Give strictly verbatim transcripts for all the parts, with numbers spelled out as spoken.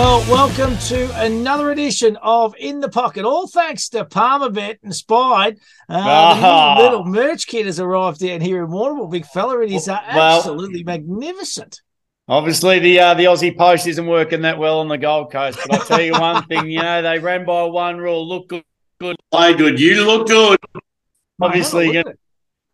Hello, welcome to another edition of In the Pocket, all thanks to Palmerbet and Spide. Um, ah. The little, little merch kid has arrived down here in Warrnambool, big fella, and he's well, absolutely well, magnificent. Obviously, the uh, the Aussie Post isn't working that well on the Gold Coast, but I'll tell you one thing, you know, they ran by one rule, look good, good play good, you look good. Obviously, you're good.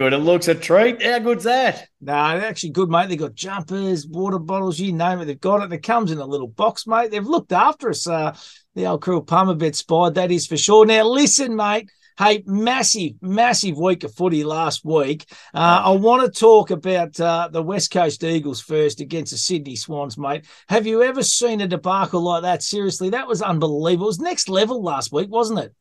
It looks a treat. How good's that? No, they're actually good, mate. They've got jumpers, water bottles, you name it. They've got it. It comes in a little box, mate. They've looked after us, uh, the old crew of Palmerbet Spide, that is for sure. Now, listen, mate. Hey, massive, massive week of footy last week. Uh, I want to talk about uh, the West Coast Eagles first against the Sydney Swans, mate. Have you ever seen a debacle like that? Seriously, that was unbelievable. It was next level last week, wasn't it?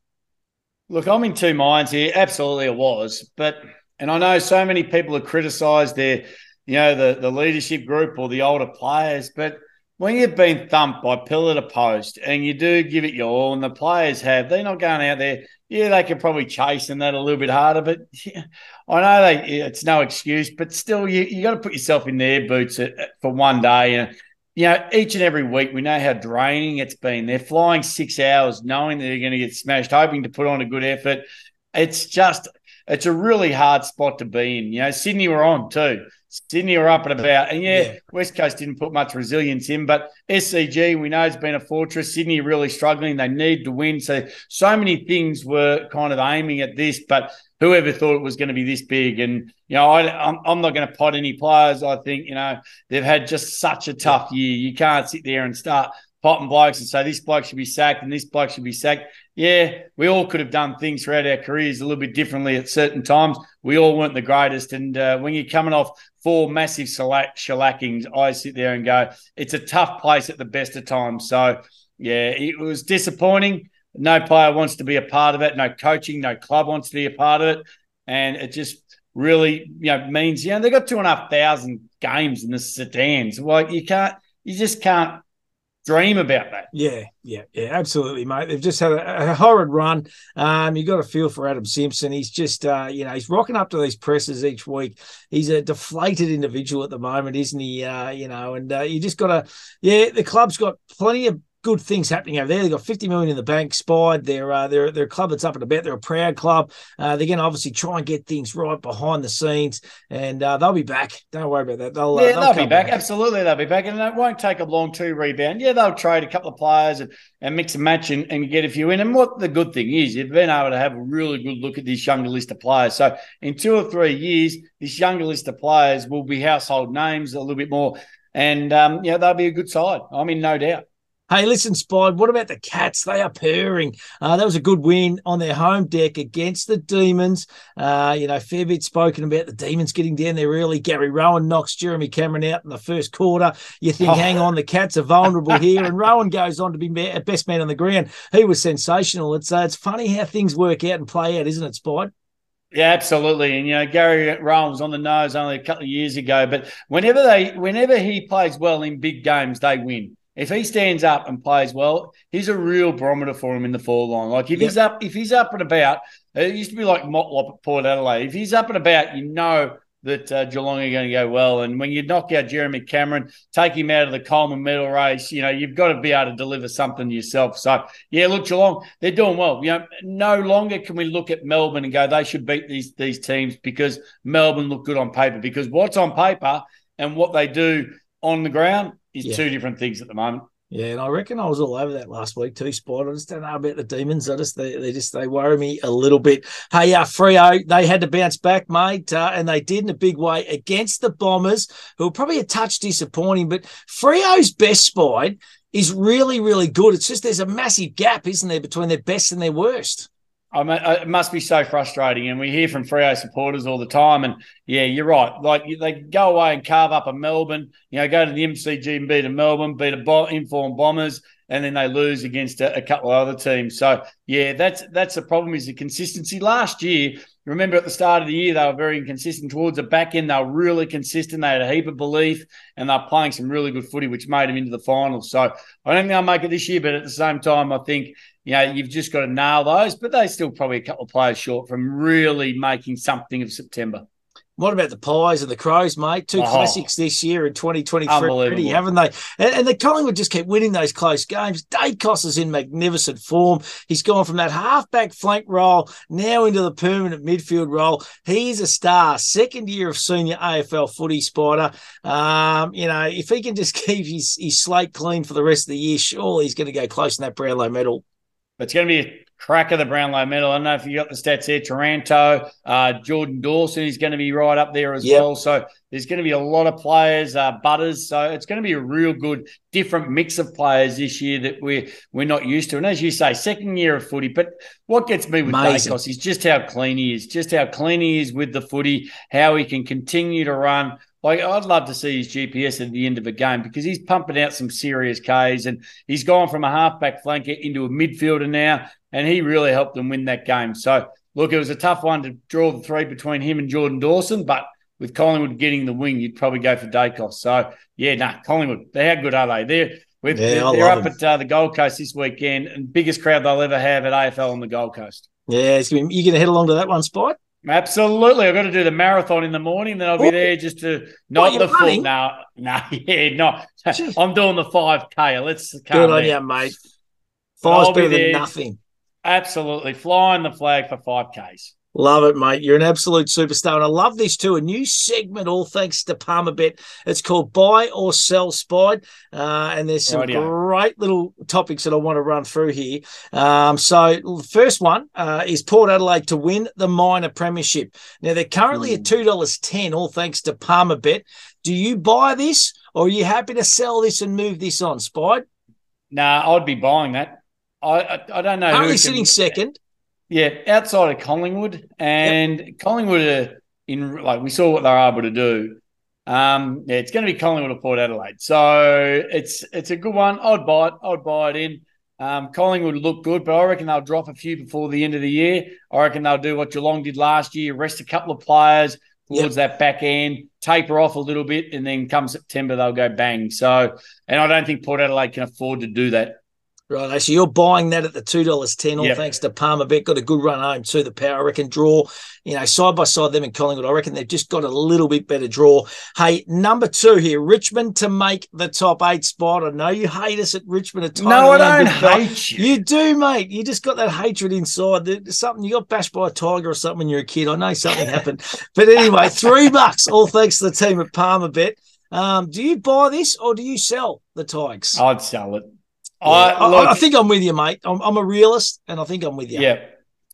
Look, I'm in two minds here. Absolutely it was, but... And I know so many people have criticised their, you know, the, the leadership group or the older players, but when you've been thumped by pillar to post and you do give it your all, and the players have, they're not going out there. Yeah, they could probably chase in that a little bit harder, but yeah, I know they, it's no excuse, but still you you got to put yourself in their boots for one day. And, you know, each and every week we know how draining it's been. They're flying six hours knowing that they're going to get smashed, hoping to put on a good effort. It's just... It's a really hard spot to be in. You know, Sydney were on too. Sydney were up and about. And, yeah, yeah, West Coast didn't put much resilience in, but S C G, we know, has been a fortress. Sydney really struggling. They need to win. So, so many things were kind of aiming at this, but whoever thought it was going to be this big. And, you know, I, I'm, I'm not going to pot any players. I think, you know, they've had just such a tough year. You can't sit there and start potting blokes and say this bloke should be sacked and this bloke should be sacked. Yeah, we all could have done things throughout our careers a little bit differently at certain times. We all weren't the greatest. And uh, when you're coming off four massive shellackings, I sit there and go, it's a tough place at the best of times. So, yeah, it was disappointing. No player wants to be a part of it. No coaching, no club wants to be a part of it. And it just really, you know, means, you know, they've got two and a half thousand games in the stands. Well, you can't, you just can't dream about that. Yeah, yeah, yeah, absolutely, mate. They've just had a, a horrid run. Um, you got a feel for Adam Simpson. He's just, uh, you know, he's rocking up to these presses each week. He's a deflated individual at the moment, isn't he? Uh, you know, and uh, you just got to, yeah, the club's got plenty of good things happening over there. They've got fifty million in the bank, Spide. They're, uh, they're, they're a club that's up and about. They're a proud club. Uh, they're going to obviously try and get things right behind the scenes, and uh, they'll be back. Don't worry about that. They'll, yeah, uh, they'll, they'll be back. back. Absolutely, they'll be back, and it won't take them long to rebound. Yeah, they'll trade a couple of players and, and mix and match and, and get a few in. And what the good thing is, you've been able to have a really good look at this younger list of players. So in two or three years, this younger list of players will be household names a little bit more, and um, yeah, they'll be a good side. I mean, no doubt. Hey, listen, Spide, what about the Cats? They are purring. Uh, that was a good win on their home deck against the Demons. Uh, you know, fair bit spoken about the Demons getting down there early. Gary Rowan knocks Jeremy Cameron out in the first quarter. You think, oh. hang on, the Cats are vulnerable here. And Rowan goes on to be ma- best man on the ground. He was sensational. It's, uh, it's funny how things work out and play out, isn't it, Spide? Yeah, absolutely. And, you know, Gary Rowan was on the nose only a couple of years ago. But whenever they, whenever he plays well in big games, they win. If he stands up and plays well, he's a real barometer for him in the forward line. Like if yep. he's up, if he's up and about, it used to be like Motlop at Port Adelaide. If he's up and about, you know that uh, Geelong are going to go well. And when you knock out Jeremy Cameron, take him out of the Coleman medal race, you know you've got to be able to deliver something yourself. So yeah, look, Geelong, they're doing well. You know, no longer can we look at Melbourne and go they should beat these these teams because Melbourne look good on paper. Because what's on paper and what they do on the ground. It's yeah. two different things at the moment. Yeah, and I reckon I was all over that last week too, Spide. I just don't know about the Demons. I just they, they just they worry me a little bit. Hey, uh, Freo, they had to bounce back, mate, uh, and they did in a big way against the Bombers, who were probably a touch disappointing. But Freo's best, Spide, is really, really good. It's just there's a massive gap, isn't there, between their best and their worst. I mean, it must be so frustrating, and we hear from Freo supporters all the time. And yeah, you're right. Like they go away and carve up a Melbourne, you know, go to the M C G and beat a Melbourne, beat a bo- informed Bombers, and then they lose against a, a couple of other teams. So yeah, that's that's the problem is the consistency. Last year, remember at the start of the year they were very inconsistent. Towards the back end, they were really consistent. They had a heap of belief, and they're playing some really good footy, which made them into the finals. So I don't think I'll make it this year, but at the same time, I think. You know, you've just got to nail those, but they're still probably a couple of players short from really making something of September. What about the Pies and the Crows, mate? Two oh. classics this year in twenty twenty-three, haven't they? And, and the Collingwood just keep winning those close games. Daicos is in magnificent form. He's gone from that halfback flank role now into the permanent midfield role. He's a star. Second year of senior A F L footy, Spider. Um, you know, if he can just keep his, his slate clean for the rest of the year, surely he's going to go close in that Brownlow medal. It's going to be a crack of the Brownlow medal. I don't know if you got the stats there. Taranto, uh, Jordan Dawson is going to be right up there as yep. well. So there's going to be a lot of players, uh, Butters. So it's going to be a real good, different mix of players this year that we're, we're not used to. And as you say, second year of footy. But what gets me with Daicos is just how clean he is, just how clean he is with the footy, how he can continue to run. Like, I'd love to see his G P S at the end of a game because he's pumping out some serious Ks, and he's gone from a halfback flanker into a midfielder now, and he really helped them win that game. So, look, it was a tough one to draw the three between him and Jordan Dawson, but with Collingwood getting the wing, you'd probably go for Daicos. So, yeah, no, nah, Collingwood, how good are they? They're, with, yeah, they're up them. at uh, the Gold Coast this weekend, and biggest crowd they'll ever have at A F L on the Gold Coast. Yeah, it's gonna be, you're going to head along to that one, Spike? Absolutely. I've got to do the marathon in the morning, then I'll be there just to not the full. No, no, yeah, no. I'm doing the five K. Let's go. Good on you, mate. Five's better than nothing. Absolutely. Flying the flag for five Ks. Love it, mate. You're an absolute superstar. And I love this too. A new segment, all thanks to Palmerbet. It's called Buy or Sell Spide. Uh, and there's some Rightio. great little topics that I want to run through here. Um, so the first one uh, is Port Adelaide to win the minor premiership. Now, they're currently mm. at two dollars ten, all thanks to Palmerbet. Do you buy this, or are you happy to sell this and move this on, Spide? Nah, I'd be buying that. I I, I don't know. Currently who sitting can... second. Yeah, outside of Collingwood, and yep. Collingwood are in, like, we saw what they were able to do. Um, yeah, it's going to be Collingwood or Port Adelaide, so it's it's a good one. I'd buy it. I'd buy it in. Um, Collingwood look good, but I reckon they'll drop a few before the end of the year. I reckon they'll do what Geelong did last year: rest a couple of players towards yep. that back end, taper off a little bit, and then come September they'll go bang. So, and I don't think Port Adelaide can afford to do that. Right, so you're buying that at the two dollars ten, all yep. thanks to Palmerbet. Got a good run home too, the Power, I reckon, draw. You know, side by side them and Collingwood, I reckon they've just got a little bit better draw. Hey, number two here, Richmond to make the top eight spot. I know you hate us at Richmond. At no, I don't hate you. You do, mate. You just got that hatred inside. There's something, you got bashed by a tiger or something when you were a kid. I know something happened. But anyway, three bucks, all thanks to the team at Palmerbet. Um, do you buy this or do you sell the Tigers? I'd sell it. Yeah. I, look, I think I'm with you, mate. I'm, I'm a realist, and I think I'm with you. Yeah.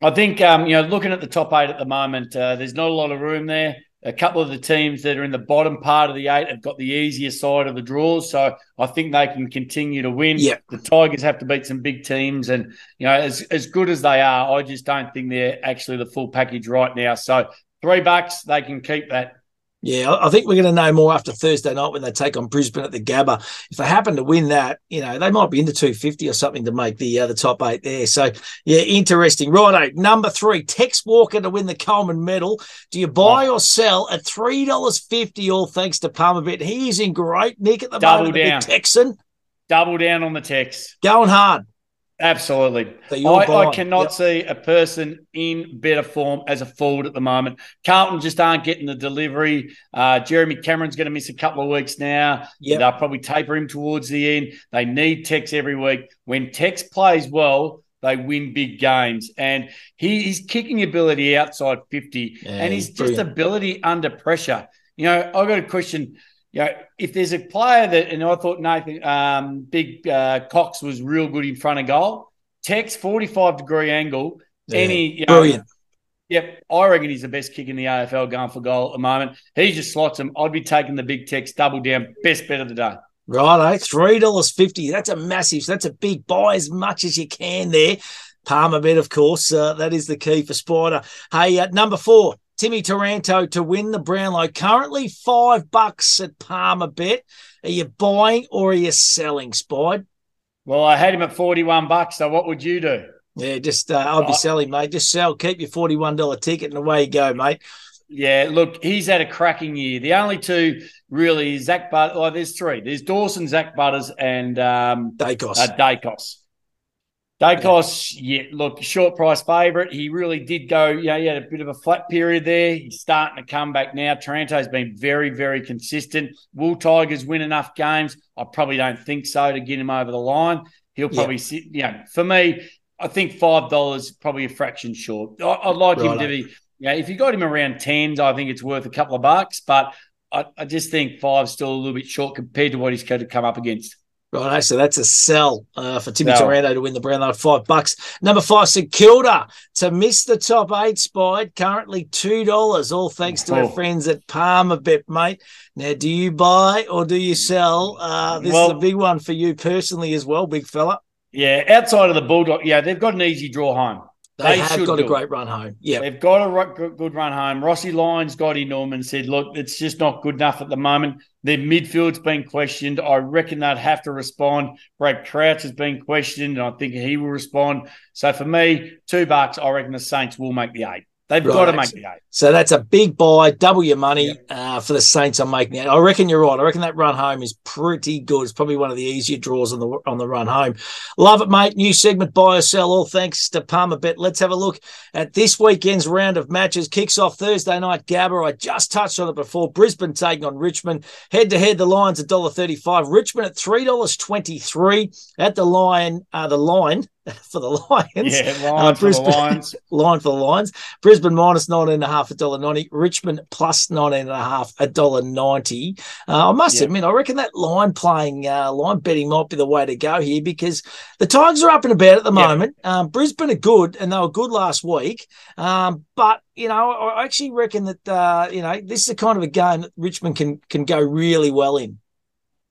I think, um, you know, looking at the top eight at the moment, uh, there's not a lot of room there. A couple of the teams that are in the bottom part of the eight have got the easier side of the draws, so I think they can continue to win. Yeah. The Tigers have to beat some big teams, and, you know, as, as good as they are, I just don't think they're actually the full package right now. So three bucks, they can keep that. Yeah, I think we're going to know more after Thursday night when they take on Brisbane at the Gabba. If they happen to win that, you know, they might be into two fifty or something to make the uh, the top eight there. So, yeah, interesting. Righto, number three, Tex Walker to win the Coleman medal. Do you buy oh. or sell at three dollars fifty, all thanks to Palmerbet? He is in great nick at the Double moment. Double down. Texan. Double down on the Tex. Going hard. Absolutely. So I, I cannot yep. see a person in better form as a forward at the moment. Carlton just aren't getting the delivery. Uh, Jeremy Cameron's going to miss a couple of weeks now. Yep. They'll probably taper him towards the end. They need Tex every week. When Tex plays well, they win big games. And he, his kicking ability outside fifty yeah, and his just ability under pressure. You know, I've got a question. You know, if there's a player that, and I thought Nathan um, Big uh, Cox was real good in front of goal, Tex, forty-five degree angle, yeah. any, you know, brilliant. Yep, I reckon he's the best kick in the A F L going for goal at the moment. He just slots him. I'd be taking the big Tex, double down, best bet of the day. Righto, three dollars fifty. That's a massive, that's a big buy as much as you can there. Palmerbet, of course, uh, that is the key for Spider. Hey, uh, number four. Timmy Taranto to win the Brownlow. Currently five bucks at Palmerbet. Are you buying or are you selling, Spide? Well, I had him at forty-one bucks, so what would you do? Yeah, just uh, I'll be I, selling, mate. Just sell. Keep your forty-one dollar ticket and away you go, mate. Yeah, look, he's had a cracking year. The only two really is Zach Butters. Oh, there's three. There's Dawson, Zach Butters, and um, Daicos. Uh, Daicos. Dacos, yeah. yeah, look, short price favourite. He really did go, you know, he had a bit of a flat period there. He's starting to come back now. Taranto's been very, very consistent. Will Tigers win enough games? I probably don't think so to get him over the line. He'll probably yeah. sit, you know, for me, I think five dollars probably a fraction short. I, I'd like right him to be, you know, if you got him around tens, I think it's worth a couple of bucks, but I, I just think five's still a little bit short compared to what he's going to come up against. Right, so that's a sell uh, for Timmy no. Taranto to win the Brownlow at five bucks. Number five, St Kilda to miss the top eight spot, currently two dollars. All thanks to oh. our friends at Palmerbet, mate. Now, do you buy or do you sell? Uh, this well, is a big one for you personally as well, big fella. Yeah, outside of the Bulldog, yeah, they've got an easy draw home. They, they have got a great it. run home. Yeah, they've got a good run home. Rossi Lyons got in them and said, look, it's just not good enough at the moment. Their midfield's been questioned. I reckon they'd have to respond. Brad Crouch has been questioned, and I think he will respond. So for me, two bucks, I reckon the Saints will make the eight. They've right. got to make the eight. So that's a big buy, double your money yep. uh, for the Saints on making it. I reckon you're right. I reckon that run home is pretty good. It's probably one of the easier draws on the on the run home. Love it, mate. New segment, buy or sell, all thanks to Palmerbet. Let's have a look at this weekend's round of matches. Kicks off Thursday night, Gabba. I just touched on it before. Brisbane taking on Richmond. Head-to-head, the Lions at one dollar thirty-five. Richmond at three dollars twenty-three. At the Lion, uh, the Lion. For the Lions. Yeah, Lion uh, for Brisbane, the Lions. Lion for the Lions. Brisbane minus nine point five, one dollar ninety. Richmond plus nine point five, one dollar ninety. Uh, I must yeah. admit, I reckon that line playing, uh, line betting might be the way to go here because the Tigers are up and about at the yeah. moment. Um, Brisbane are good, and they were good last week. Um, but, you know, I actually reckon that, uh, you know, this is the kind of a game that Richmond can can go really well in.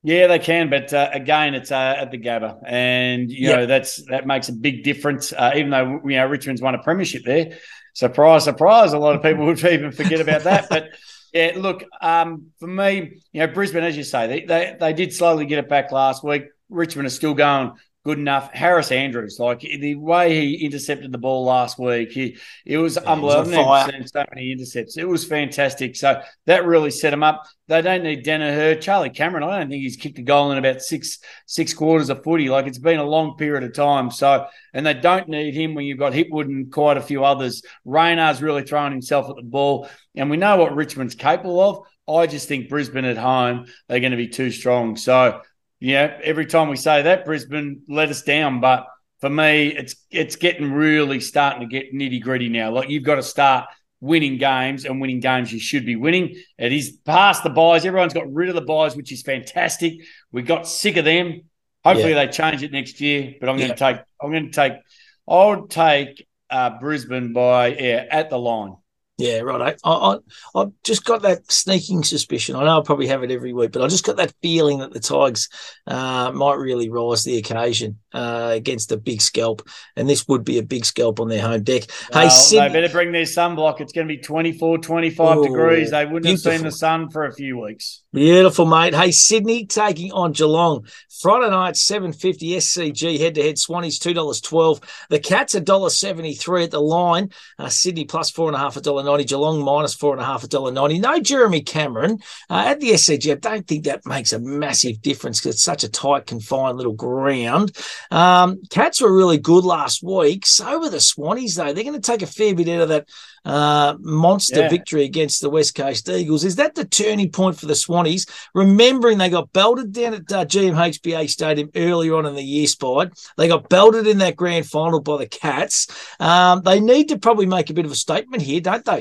Yeah, they can, but uh, again, it's uh, at the Gabba, and you yep. know that's that makes a big difference. Uh, even though you know Richmond's won a premiership there, surprise, surprise, a lot of people would even forget about that. But yeah, look, um, for me, you know, Brisbane, as you say, they, they they did slowly get it back last week. Richmond is still going good enough. Harris Andrews, like the way he intercepted the ball last week, he it was yeah, unbelievable. I've seen so many intercepts, it was fantastic. So that really set him up. They don't need Danaher. Charlie Cameron, I don't think he's kicked a goal in about six six quarters of footy. Like, it's been a long period of time. So, and they don't need him when you've got Hipwood and quite a few others. Reynard's really throwing himself at the ball. And we know what Richmond's capable of. I just think Brisbane at home, they're going to be too strong. So, yeah, every time we say that, Brisbane let us down. But for me, it's it's getting really starting to get nitty-gritty now. Like, you've got to start winning games and winning games you should be winning. It is past the buys. Everyone's got rid of the buys, which is fantastic. We got sick of them. Hopefully yeah. they change it next year. But I'm going yeah. to take – I'm going to take – I'll take uh, Brisbane by yeah, at the line. Yeah, right. I, I, I've just got that sneaking suspicion. I know I probably have it every week, but I just got that feeling that the Tigers uh, might really rise to the occasion uh, against a big scalp, and this would be a big scalp on their home deck. Well, hey, Sid- they better bring their sunblock. It's going to be twenty-four, twenty-five Ooh, degrees. They wouldn't beautiful. have seen the sun for a few weeks. Beautiful, mate. Hey, Sydney taking on Geelong. Friday night, seven fifty S C G head-to-head. Swannies, two dollars twelve. The Cats, one dollar seventy-three at the line. Uh, Sydney plus four and a half, one dollar ninety. Geelong minus four and a half, one dollar ninety. No Jeremy Cameron uh, at the S C G. I don't think that makes a massive difference because it's such a tight, confined little ground. Um, Cats were really good last week. So were the Swannies, though. They're going to take a fair bit out of that uh, monster yeah. victory against the West Coast Eagles. Is that the turning point for the Swannies? Remembering they got belted down at uh, G M H B A Stadium earlier on in the year, Spide. They got belted in that grand final by the Cats. Um, they need to probably make a bit of a statement here, don't they?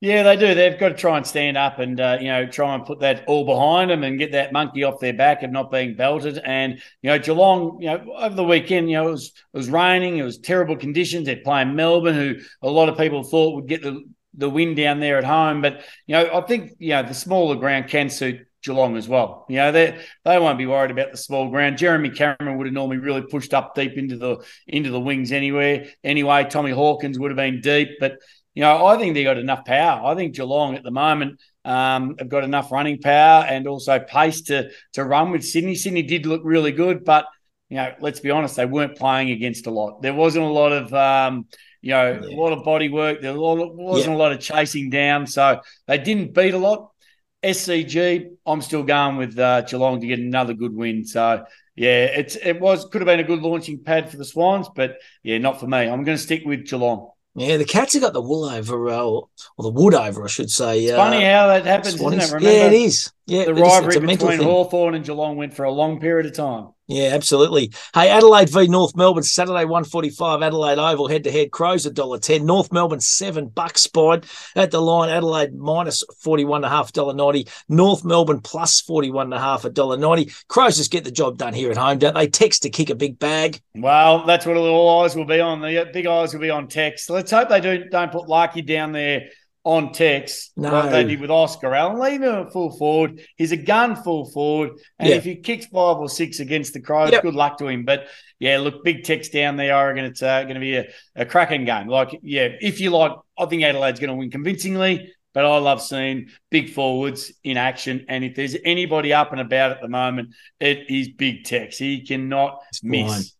Yeah, they do. They've got to try and stand up and, uh, you know, try and put that all behind them and get that monkey off their back of not being belted. And, you know, Geelong, you know, over the weekend, you know, it was, it was raining. It was terrible conditions. They're playing Melbourne, who a lot of people thought would get the the wind down there at home. But, you know, I think, you know, the smaller ground can suit Geelong as well. You know, they they won't be worried about the small ground. Jeremy Cameron would have normally really pushed up deep into the into the wings anyway. Anyway, Tommy Hawkins would have been deep. But, you know, I think they got enough power. I think Geelong at the moment um, have got enough running power and also pace to to run with Sydney. Sydney did look really good, but, you know, let's be honest, they weren't playing against a lot. There wasn't a lot of... Um, You know, yeah. a lot of body work. There wasn't yeah. a lot of chasing down. So they didn't beat a lot. S C G, I'm still going with uh, Geelong to get another good win. So, yeah, it's it was could have been a good launching pad for the Swans, but, yeah, not for me. I'm going to stick with Geelong. Yeah, the Cats have got the wool over, uh, or the wood over, I should say. It's uh, funny how that happens, Swans. Isn't it? Remember, yeah, it is. Yeah, the rivalry it's, it's between Hawthorn and Geelong went for a long period of time. Yeah, absolutely. Hey, Adelaide v North Melbourne, Saturday one forty-five, Adelaide Oval, head-to-head. Crows one dollar ten. North Melbourne seven bucks spot at the line. Adelaide minus forty-one and a half, one dollar ninety. North Melbourne plus forty-one and a half, one dollar ninety. Crows just get the job done here at home, don't they? Tex to kick a big bag. Well, that's what all eyes will be on. The big eyes will be on Tex. Let's hope they do don't put Larky down there on Tex, no. Like they did with Oscar Allen. Leave him at full forward. He's a gun full forward. And yeah. if he kicks five or six against the Crows, yep. good luck to him. But, yeah, look, big Tex down there, Oregon. It's uh, going to be a, a cracking game. Like, yeah, if you like, I think Adelaide's going to win convincingly, but I love seeing big forwards in action. And if there's anybody up and about at the moment, it is big Tex. He cannot miss.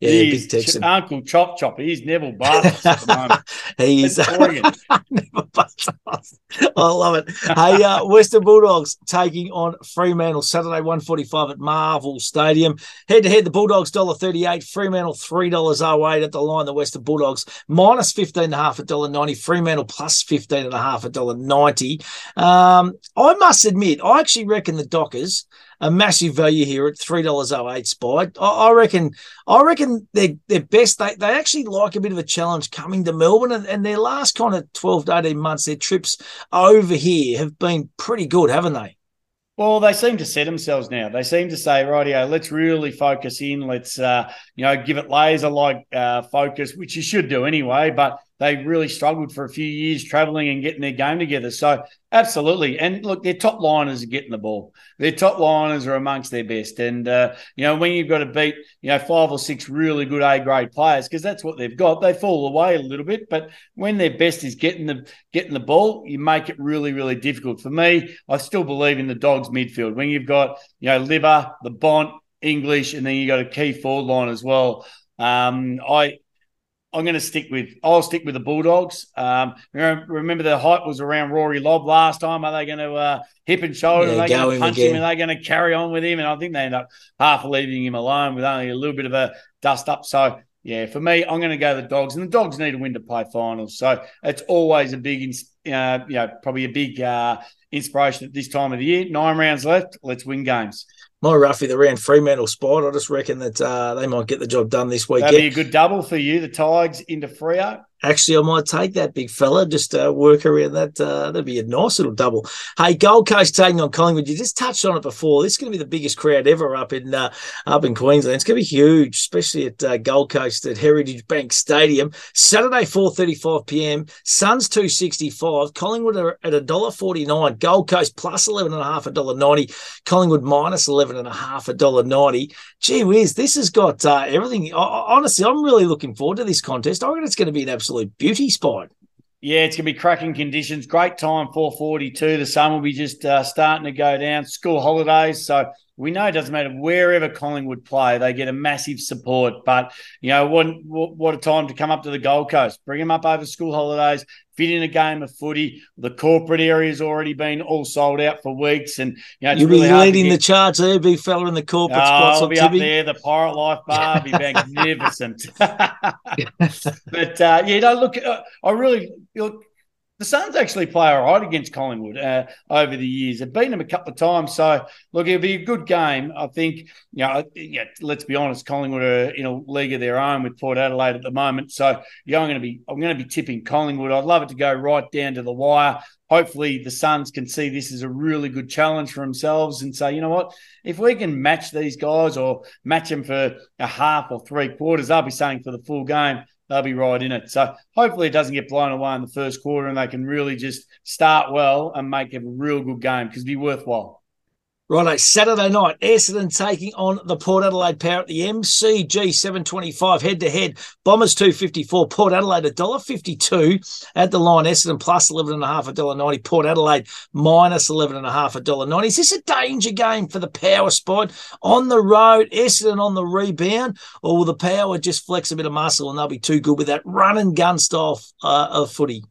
Yeah, he's big Texan. Uncle Chop Chopper. He's Neville Bartos at the moment. He's Neville Bartos. I love it. Hey, uh, Western Bulldogs taking on Fremantle Saturday one forty-five at Marvel Stadium. Head to head, the Bulldogs one dollar thirty-eight, Fremantle three dollars oh eight at the line. The Western Bulldogs minus fifteen and a half at one dollar ninety, Fremantle plus fifteen and a half at one dollar ninety. Um, I must admit, I actually reckon the Dockers. A massive value here at three dollars oh eight spot. I, I reckon I reckon they're, they're best. They they actually like a bit of a challenge coming to Melbourne, and, and their last kind of twelve to eighteen months, their trips over here have been pretty good, haven't they? Well, they seem to set themselves now. They seem to say, rightio, let's really focus in. Let's, uh, you know, give it laser-like uh, focus, which you should do anyway, but they really struggled for a few years travelling and getting their game together. So, absolutely. And, look, their top liners are getting the ball. Their top liners are amongst their best. And, uh, you know, when you've got to beat, you know, five or six really good A-grade players, because that's what they've got, they fall away a little bit. But when their best is getting the getting the ball, you make it really, really difficult. For me, I still believe in the Dogs midfield. When you've got, you know, Libba, the Bont, English, and then you've got a key forward line as well. Um, I... I'm going to stick with – I'll stick with the Bulldogs. Um, remember the hype was around Rory Lobb last time. Are they going to uh, hip and shoulder? Yeah, are they going to punch again. him? Are they going to carry on with him? And I think they end up half leaving him alone with only a little bit of a dust-up. So, yeah, for me, I'm going to go the Dogs. And the Dogs need a win to play finals. So it's always a big uh, – you know, probably a big uh, inspiration at this time of the year. Nine rounds left. Let's win games. My roughie, the round Fremantle spot. I just reckon that uh, they might get the job done this weekend. That'd be a good double for you, the Tigers into Freo. Actually, I might take that, big fella. Just uh, work around that. Uh, that'd be a nice little double. Hey, Gold Coast taking on Collingwood. You just touched on it before. This is going to be the biggest crowd ever up in uh, up in Queensland. It's going to be huge, especially at uh, Gold Coast at Heritage Bank Stadium. Saturday, four thirty-five p.m. Suns two sixty-five. Collingwood are at one dollar forty-nine. Gold Coast plus eleven and a half, one dollar ninety. Collingwood minus eleven and a half, one dollar ninety. Gee whiz, this has got uh, everything. I, I, honestly, I'm really looking forward to this contest. I reckon it's going to be an absolute Absolute beauty spot. Yeah, it's going to be cracking conditions. Great time, four forty-two. The sun will be just uh, starting to go down. School holidays. So we know it doesn't matter wherever Collingwood play, they get a massive support. But, you know, what, what a time to come up to the Gold Coast. Bring them up over school holidays. Fit in a game of footy. The corporate area's already been all sold out for weeks, and you know it's you'll really be leading get... the charge there, big fella in the corporate oh, spots. I'll be up there, the Pirate Life Bar, be magnificent. But uh, yeah, no, look, uh, I really look. The Suns actually play all right against Collingwood uh, over the years. They've beaten them a couple of times. So, look, it'll be a good game. I think, you know, yeah, let's be honest, Collingwood are in a league of their own with Port Adelaide at the moment. So, yeah, I'm going to be I'm going to be tipping Collingwood. I'd love it to go right down to the wire. Hopefully the Suns can see this is a really good challenge for themselves and say, you know what, if we can match these guys or match them for a half or three quarters, I'll be saying for the full game, they'll be right in it. So hopefully it doesn't get blown away in the first quarter and they can really just start well and make it a real good game because it'd be worthwhile. Righto, Saturday night, Essendon taking on the Port Adelaide Power at the M C G, seven twenty-five head-to-head. Bombers two fifty-four, Port Adelaide one dollar fifty-two at the line. Essendon plus eleven and a half, one dollar ninety. Port Adelaide minus eleven and a half, one dollar ninety. Is this a danger game for the Power spot? On the road, Essendon on the rebound, or will the Power just flex a bit of muscle and they'll be too good with that run-and-gun style uh, of footy?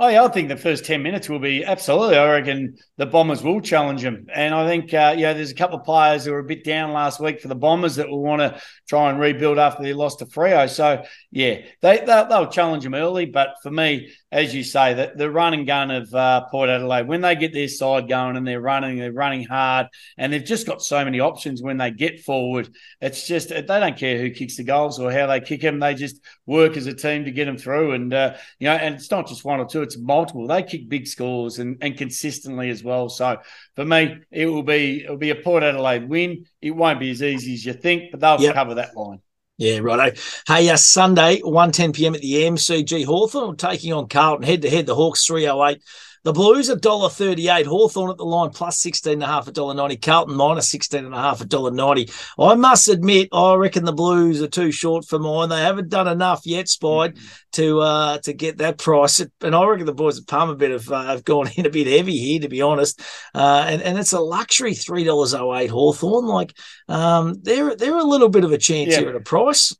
Oh, yeah, I think the first ten minutes will be absolutely. I reckon the Bombers will challenge them. And I think, uh, you know, there's a couple of players that were a bit down last week for the Bombers that will want to try and rebuild after they lost to Freo. So, yeah, they, they'll, they'll challenge them early. But for me, as you say, the, the run and gun of uh, Port Adelaide, when they get their side going and they're running, they're running hard, and they've just got so many options when they get forward. It's just they don't care who kicks the goals or how they kick them. They just work as a team to get them through. And, uh, you know, and it's not just one or two. It's multiple. They kick big scores and, and consistently as well. So for me, it will be it'll be a Port Adelaide win. It won't be as easy as you think, but they'll yep. cover that line. Yeah, righto. Hey, uh, Sunday, one ten p.m. at the M C G. Hawthorn taking on Carlton head-to-head. The Hawks three oh eight. The Blues one dollar thirty-eight. Hawthorn at the line plus sixteen and a half, one dollar ninety. Carlton minus sixteen and a half, one dollar ninety. I must admit, I reckon the Blues are too short for mine. They haven't done enough yet, Spide, mm-hmm. to uh, to get that price. And I reckon the boys at Palmer Bit have, uh, have gone in a bit heavy here, to be honest. Uh, and, and it's a luxury three dollars oh eight Hawthorn. Like, um, they're, they're a little bit of a chance yeah. here at a price.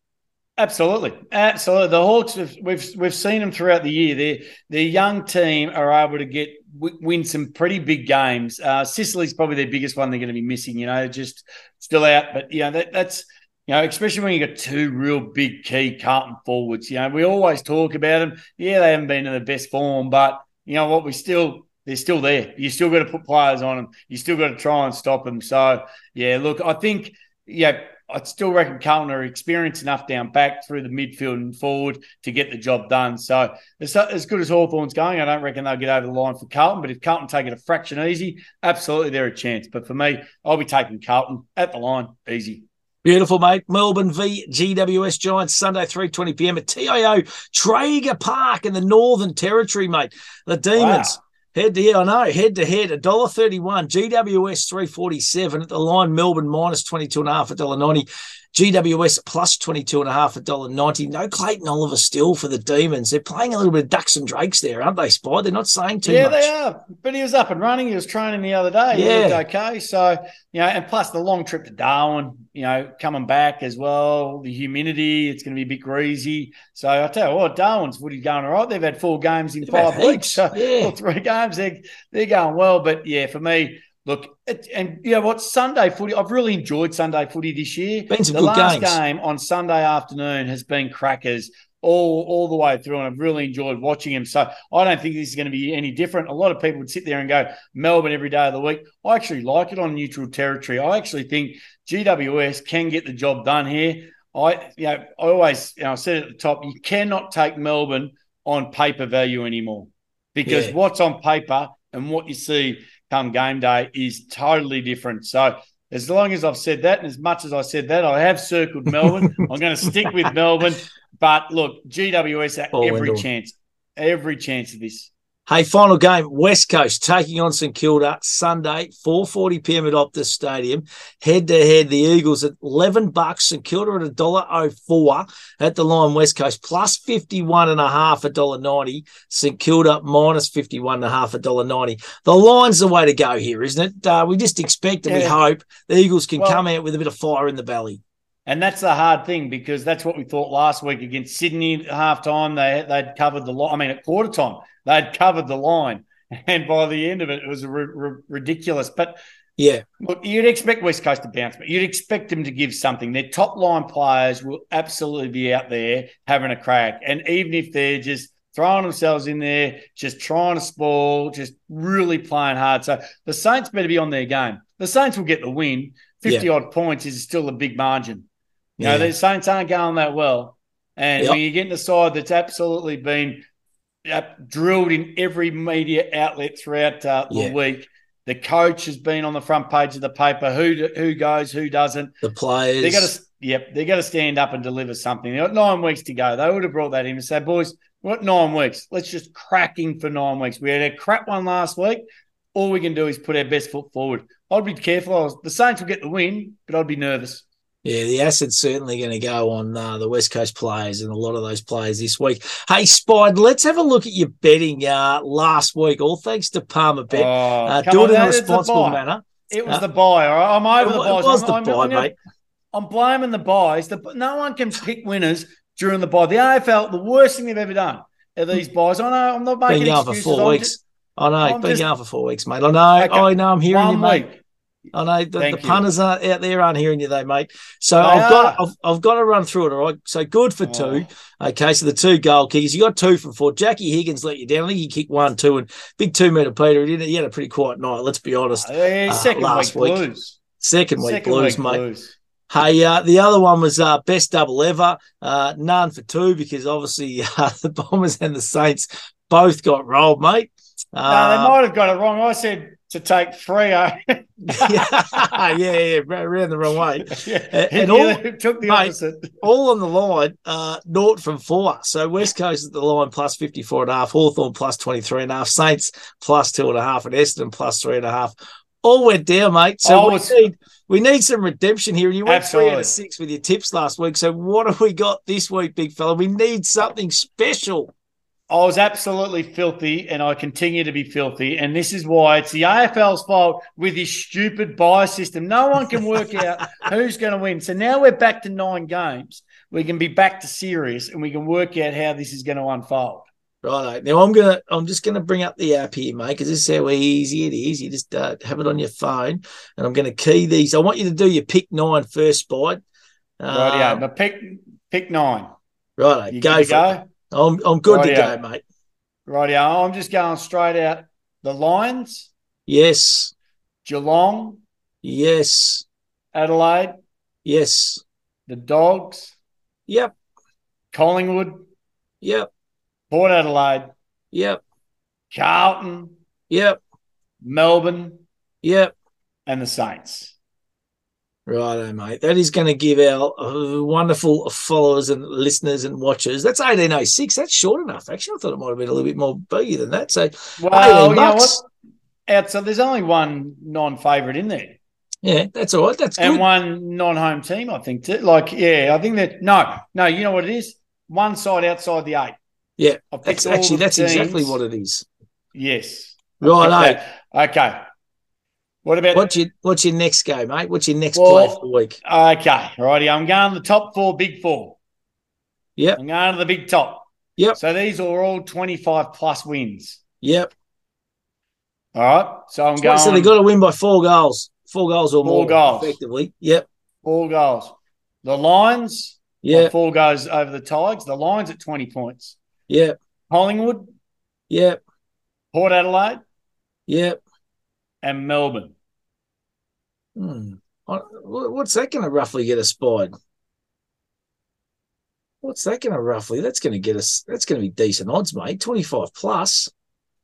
Absolutely, absolutely. The Hawks, we've we've seen them throughout the year. Their their young team are able to get win some pretty big games. Uh, Sicily's probably their biggest one. They're going to be missing, you know, just still out. But you know that, that's you know, especially when you got two real big key Carlton forwards. You know, we always talk about them. Yeah, they haven't been in the best form, but you know what? We still. They're still there. You still got to put players on them. You still got to try and stop them. So yeah, look, I think yeah. I still reckon Carlton are experienced enough down back through the midfield and forward to get the job done. So as, as good as Hawthorn's going, I don't reckon they'll get over the line for Carlton. But if Carlton take it a fraction easy, absolutely they're a chance. But for me, I'll be taking Carlton at the line easy. Beautiful, mate. Melbourne v G W S Giants, Sunday, three twenty p.m. at T I O Traeger Park in the Northern Territory, mate. The Demons. Wow. Head to head, I know, head to head, one dollar thirty-one, G W S three forty-seven at the line, Melbourne minus twenty-two and a half, one dollar ninety, G W S plus twenty-two and a half, one dollar ninety. No Clayton Oliver still for the Demons. They're playing a little bit of ducks and drakes there, aren't they, Spy? They're not saying too yeah, much. Yeah, they are. But he was up and running. He was training the other day. Yeah. He looked okay. So, you know, and plus the long trip to Darwin, you know, coming back as well, the humidity, it's going to be a bit greasy. So I tell you what, Darwin's footy going all right. They've had four games in They've five weeks. So yeah. Well, three games, they're, they're going well. But, yeah, for me, look, it, and you know what, Sunday footy, I've really enjoyed Sunday footy this year. Been some the good last games. Game on Sunday afternoon has been crackers all, all the way through, and I've really enjoyed watching them. So I don't think this is going to be any different. A lot of people would sit there and go, Melbourne every day of the week. I actually like it on neutral territory. I actually think G W S can get the job done here. I, you know, I always, you know, I said at the top, you cannot take Melbourne on paper value anymore because yeah. what's on paper and what you see come game day is totally different. So as long as I've said that, and as much as I said that, I have circled Melbourne. I'm going to stick with Melbourne. But look, G W S at oh, every chance, every chance of this. Hey, final game, West Coast taking on St Kilda, Sunday, four forty p.m. at Optus Stadium. Head-to-head, the Eagles at eleven bucks, St Kilda at one dollar oh four at the line, West Coast, plus fifty-one and a half, one dollar ninety. St Kilda minus fifty-one and a half, one dollar ninety. The line's the way to go here, isn't it? Uh, we just expect and yeah. we hope the Eagles can well, come out with a bit of fire in the belly. And that's the hard thing because that's what we thought last week against Sydney at halftime. They, they'd covered the line. I mean, at quarter time, they'd covered the line. And by the end of it, it was r- r- ridiculous. But, yeah, look, you'd expect West Coast to bounce, but you'd expect them to give something. Their top-line players will absolutely be out there having a crack. And even if they're just throwing themselves in there, just trying to spoil, just really playing hard. So the Saints better be on their game. The Saints will get the win. fifty-odd yeah. points is still a big margin. You know, yeah. the Saints aren't going that well. And yep. when you're getting a side that's absolutely been uh, drilled in every media outlet throughout uh, the yeah. week, the coach has been on the front page of the paper, who who goes, who doesn't. The players. They've got to, yep, they've got to stand up and deliver something. They've got nine weeks to go. They would have brought that in and said, boys, we've got nine weeks. Let's just crack in for nine weeks. We had a crap one last week. All we can do is put our best foot forward. I'd be careful. I was, the Saints will get the win, but I'd be nervous. Yeah, the acid's certainly going to go on uh, the West Coast players and a lot of those players this week. Hey, Spide, let's have a look at your betting uh, last week. All thanks to Palmer Bet. Oh, uh, do it in a responsible manner. It was uh, the buy, all right? I'm over it, the buys. It was I'm, the I'm, buy, I'm, mate. I'm blaming the buys. The, no one can pick winners during the buy. The A F L, the worst thing they've ever done of these boys. I know I'm not making been excuses. Been for four weeks. Just, I know. I'm been just, out for four weeks, mate. I know. Okay. I know. I'm hearing One you, mate. Week. I know the, the punters aren't out there aren't hearing you though, mate. So they I've are. got I've, I've got to run through it, all right? So good for oh. two. Okay, so the two goal kickers. You got two from four. Jackie Higgins let you down. I think he kicked one, two, and big two-metre Peter. He, did, he had a pretty quiet night, let's be honest. Uh, second uh, last week, week blues. Second week second blues, week mate. Blues. Hey, uh, the other one was uh, best double ever. Uh, none for two because obviously uh, the Bombers and the Saints both got rolled, mate. Uh, uh, they might have got it wrong. I said... to take three, oh. yeah, yeah, ran the wrong way. Yeah, and all, took the opposite. Mate, all on the line, uh, naught from four. So West Coast at the line, plus fifty-four and a half. Hawthorn, plus twenty-three and a half. Saints, plus two and a half. And Essendon, plus three and a half. All went down, mate. So we, was... need, we need some redemption here. And you went Absolutely. three out of six with your tips last week. So what have we got this week, big fella? We need something special. I was absolutely filthy, and I continue to be filthy, and this is why it's the A F L's fault with his stupid bias system. No one can work out who's going to win. So now we're back to nine games. We can be back to serious, and we can work out how this is going to unfold. Right now, I'm gonna, I'm just gonna bring up the app here, mate, because this is how easy it is. You just uh, have it on your phone, and I'm going to key these. I want you to do your pick nine first, Spide. Um, right, yeah, but pick pick nine. Right, you go for go? it. I'm I'm good Rightio. to go, mate. Rightio. I'm just going straight out. The Lions. Yes. Geelong. Yes. Adelaide. Yes. The Dogs. Yep. Collingwood. Yep. Port Adelaide. Yep. Carlton. Yep. Melbourne. Yep. And the Saints. Righto, mate. That is going to give our uh, wonderful followers and listeners and watchers. That's eighteen oh six. That's short enough. Actually, I thought it might have been a little bit more bigger than that. So, well, you know what? Out, so there's only one non-favourite in there. Yeah, that's all right. That's and good. And one non-home team, I think. Too. Like, yeah, I think that – no, no, you know what it is? One side outside the eight. Yeah, that's actually that's teams. exactly what it is. Yes. Righto. Okay. What about what's your what's your next game, mate? What's your next well, play for the week? Okay, righty. I'm going to the top four, big four. Yep. I'm going to the big top. Yep. So these are all twenty-five plus wins. Yep. All right. So I'm going. So they've got to win by four goals, four goals or four more, goals. effectively. Yep. Four goals. The Lions. Yeah. Four goes over the Tigers. The Lions at twenty points. Yep. Collingwood. Yep. Port Adelaide. Yep. And Melbourne. Hmm. What's that going to roughly get us, Spide? What's that going to roughly? That's going to get us. That's going to be decent odds, mate. Twenty-five plus.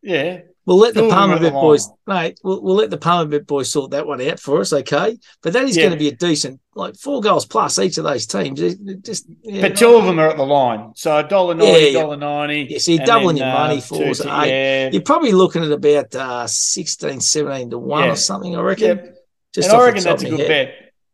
Yeah. We'll let Still the Palmerbet boys, mate. We'll, we'll let the Palmerbet boys sort that one out for us, okay? But that is yeah. going to be a decent, like four goals plus each of those teams. Just, yeah, but two of them are at the line, so a dollar ninety, dollar yeah. ninety. Yeah, so you're doubling then, your money uh, for us. Yeah. You're probably looking at about uh, sixteen, seventeen to one yeah. or something, I reckon. Yep. Just and I reckon that's a good head. bet.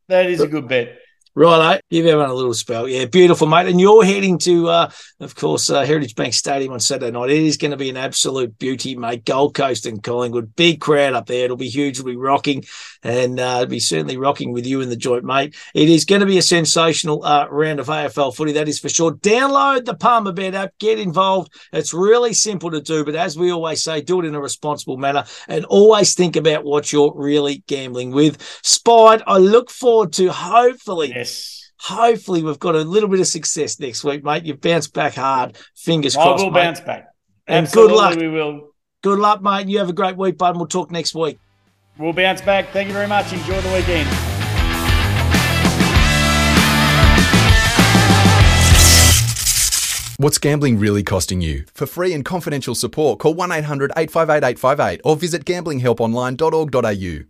That is but, a good bet. Righto, give everyone a little spell. Yeah, beautiful, mate. And you're heading to, uh, of course, uh, Heritage Bank Stadium on Saturday night. It is going to be an absolute beauty, mate. Gold Coast and Collingwood, big crowd up there. It'll be huge. It'll be rocking, and uh, it'll be certainly rocking with you in the joint, mate. It is going to be a sensational uh, round of A F L footy, that is for sure. Download the Palmerbet app, get involved. It's really simple to do, but as we always say, do it in a responsible manner and always think about what you're really gambling with. Spide, I look forward to hopefully... Yeah. Yes. Hopefully we've got a little bit of success next week, mate. You've bounced back hard. Fingers I crossed, I will mate. bounce back. And Absolutely, good luck. We will. Good luck, mate. You have a great week, bud. We'll talk next week. We'll bounce back. Thank you very much. Enjoy the weekend. What's gambling really costing you? For free and confidential support, call one eight hundred eight five eight eight five eight or visit gambling help online dot org dot a u.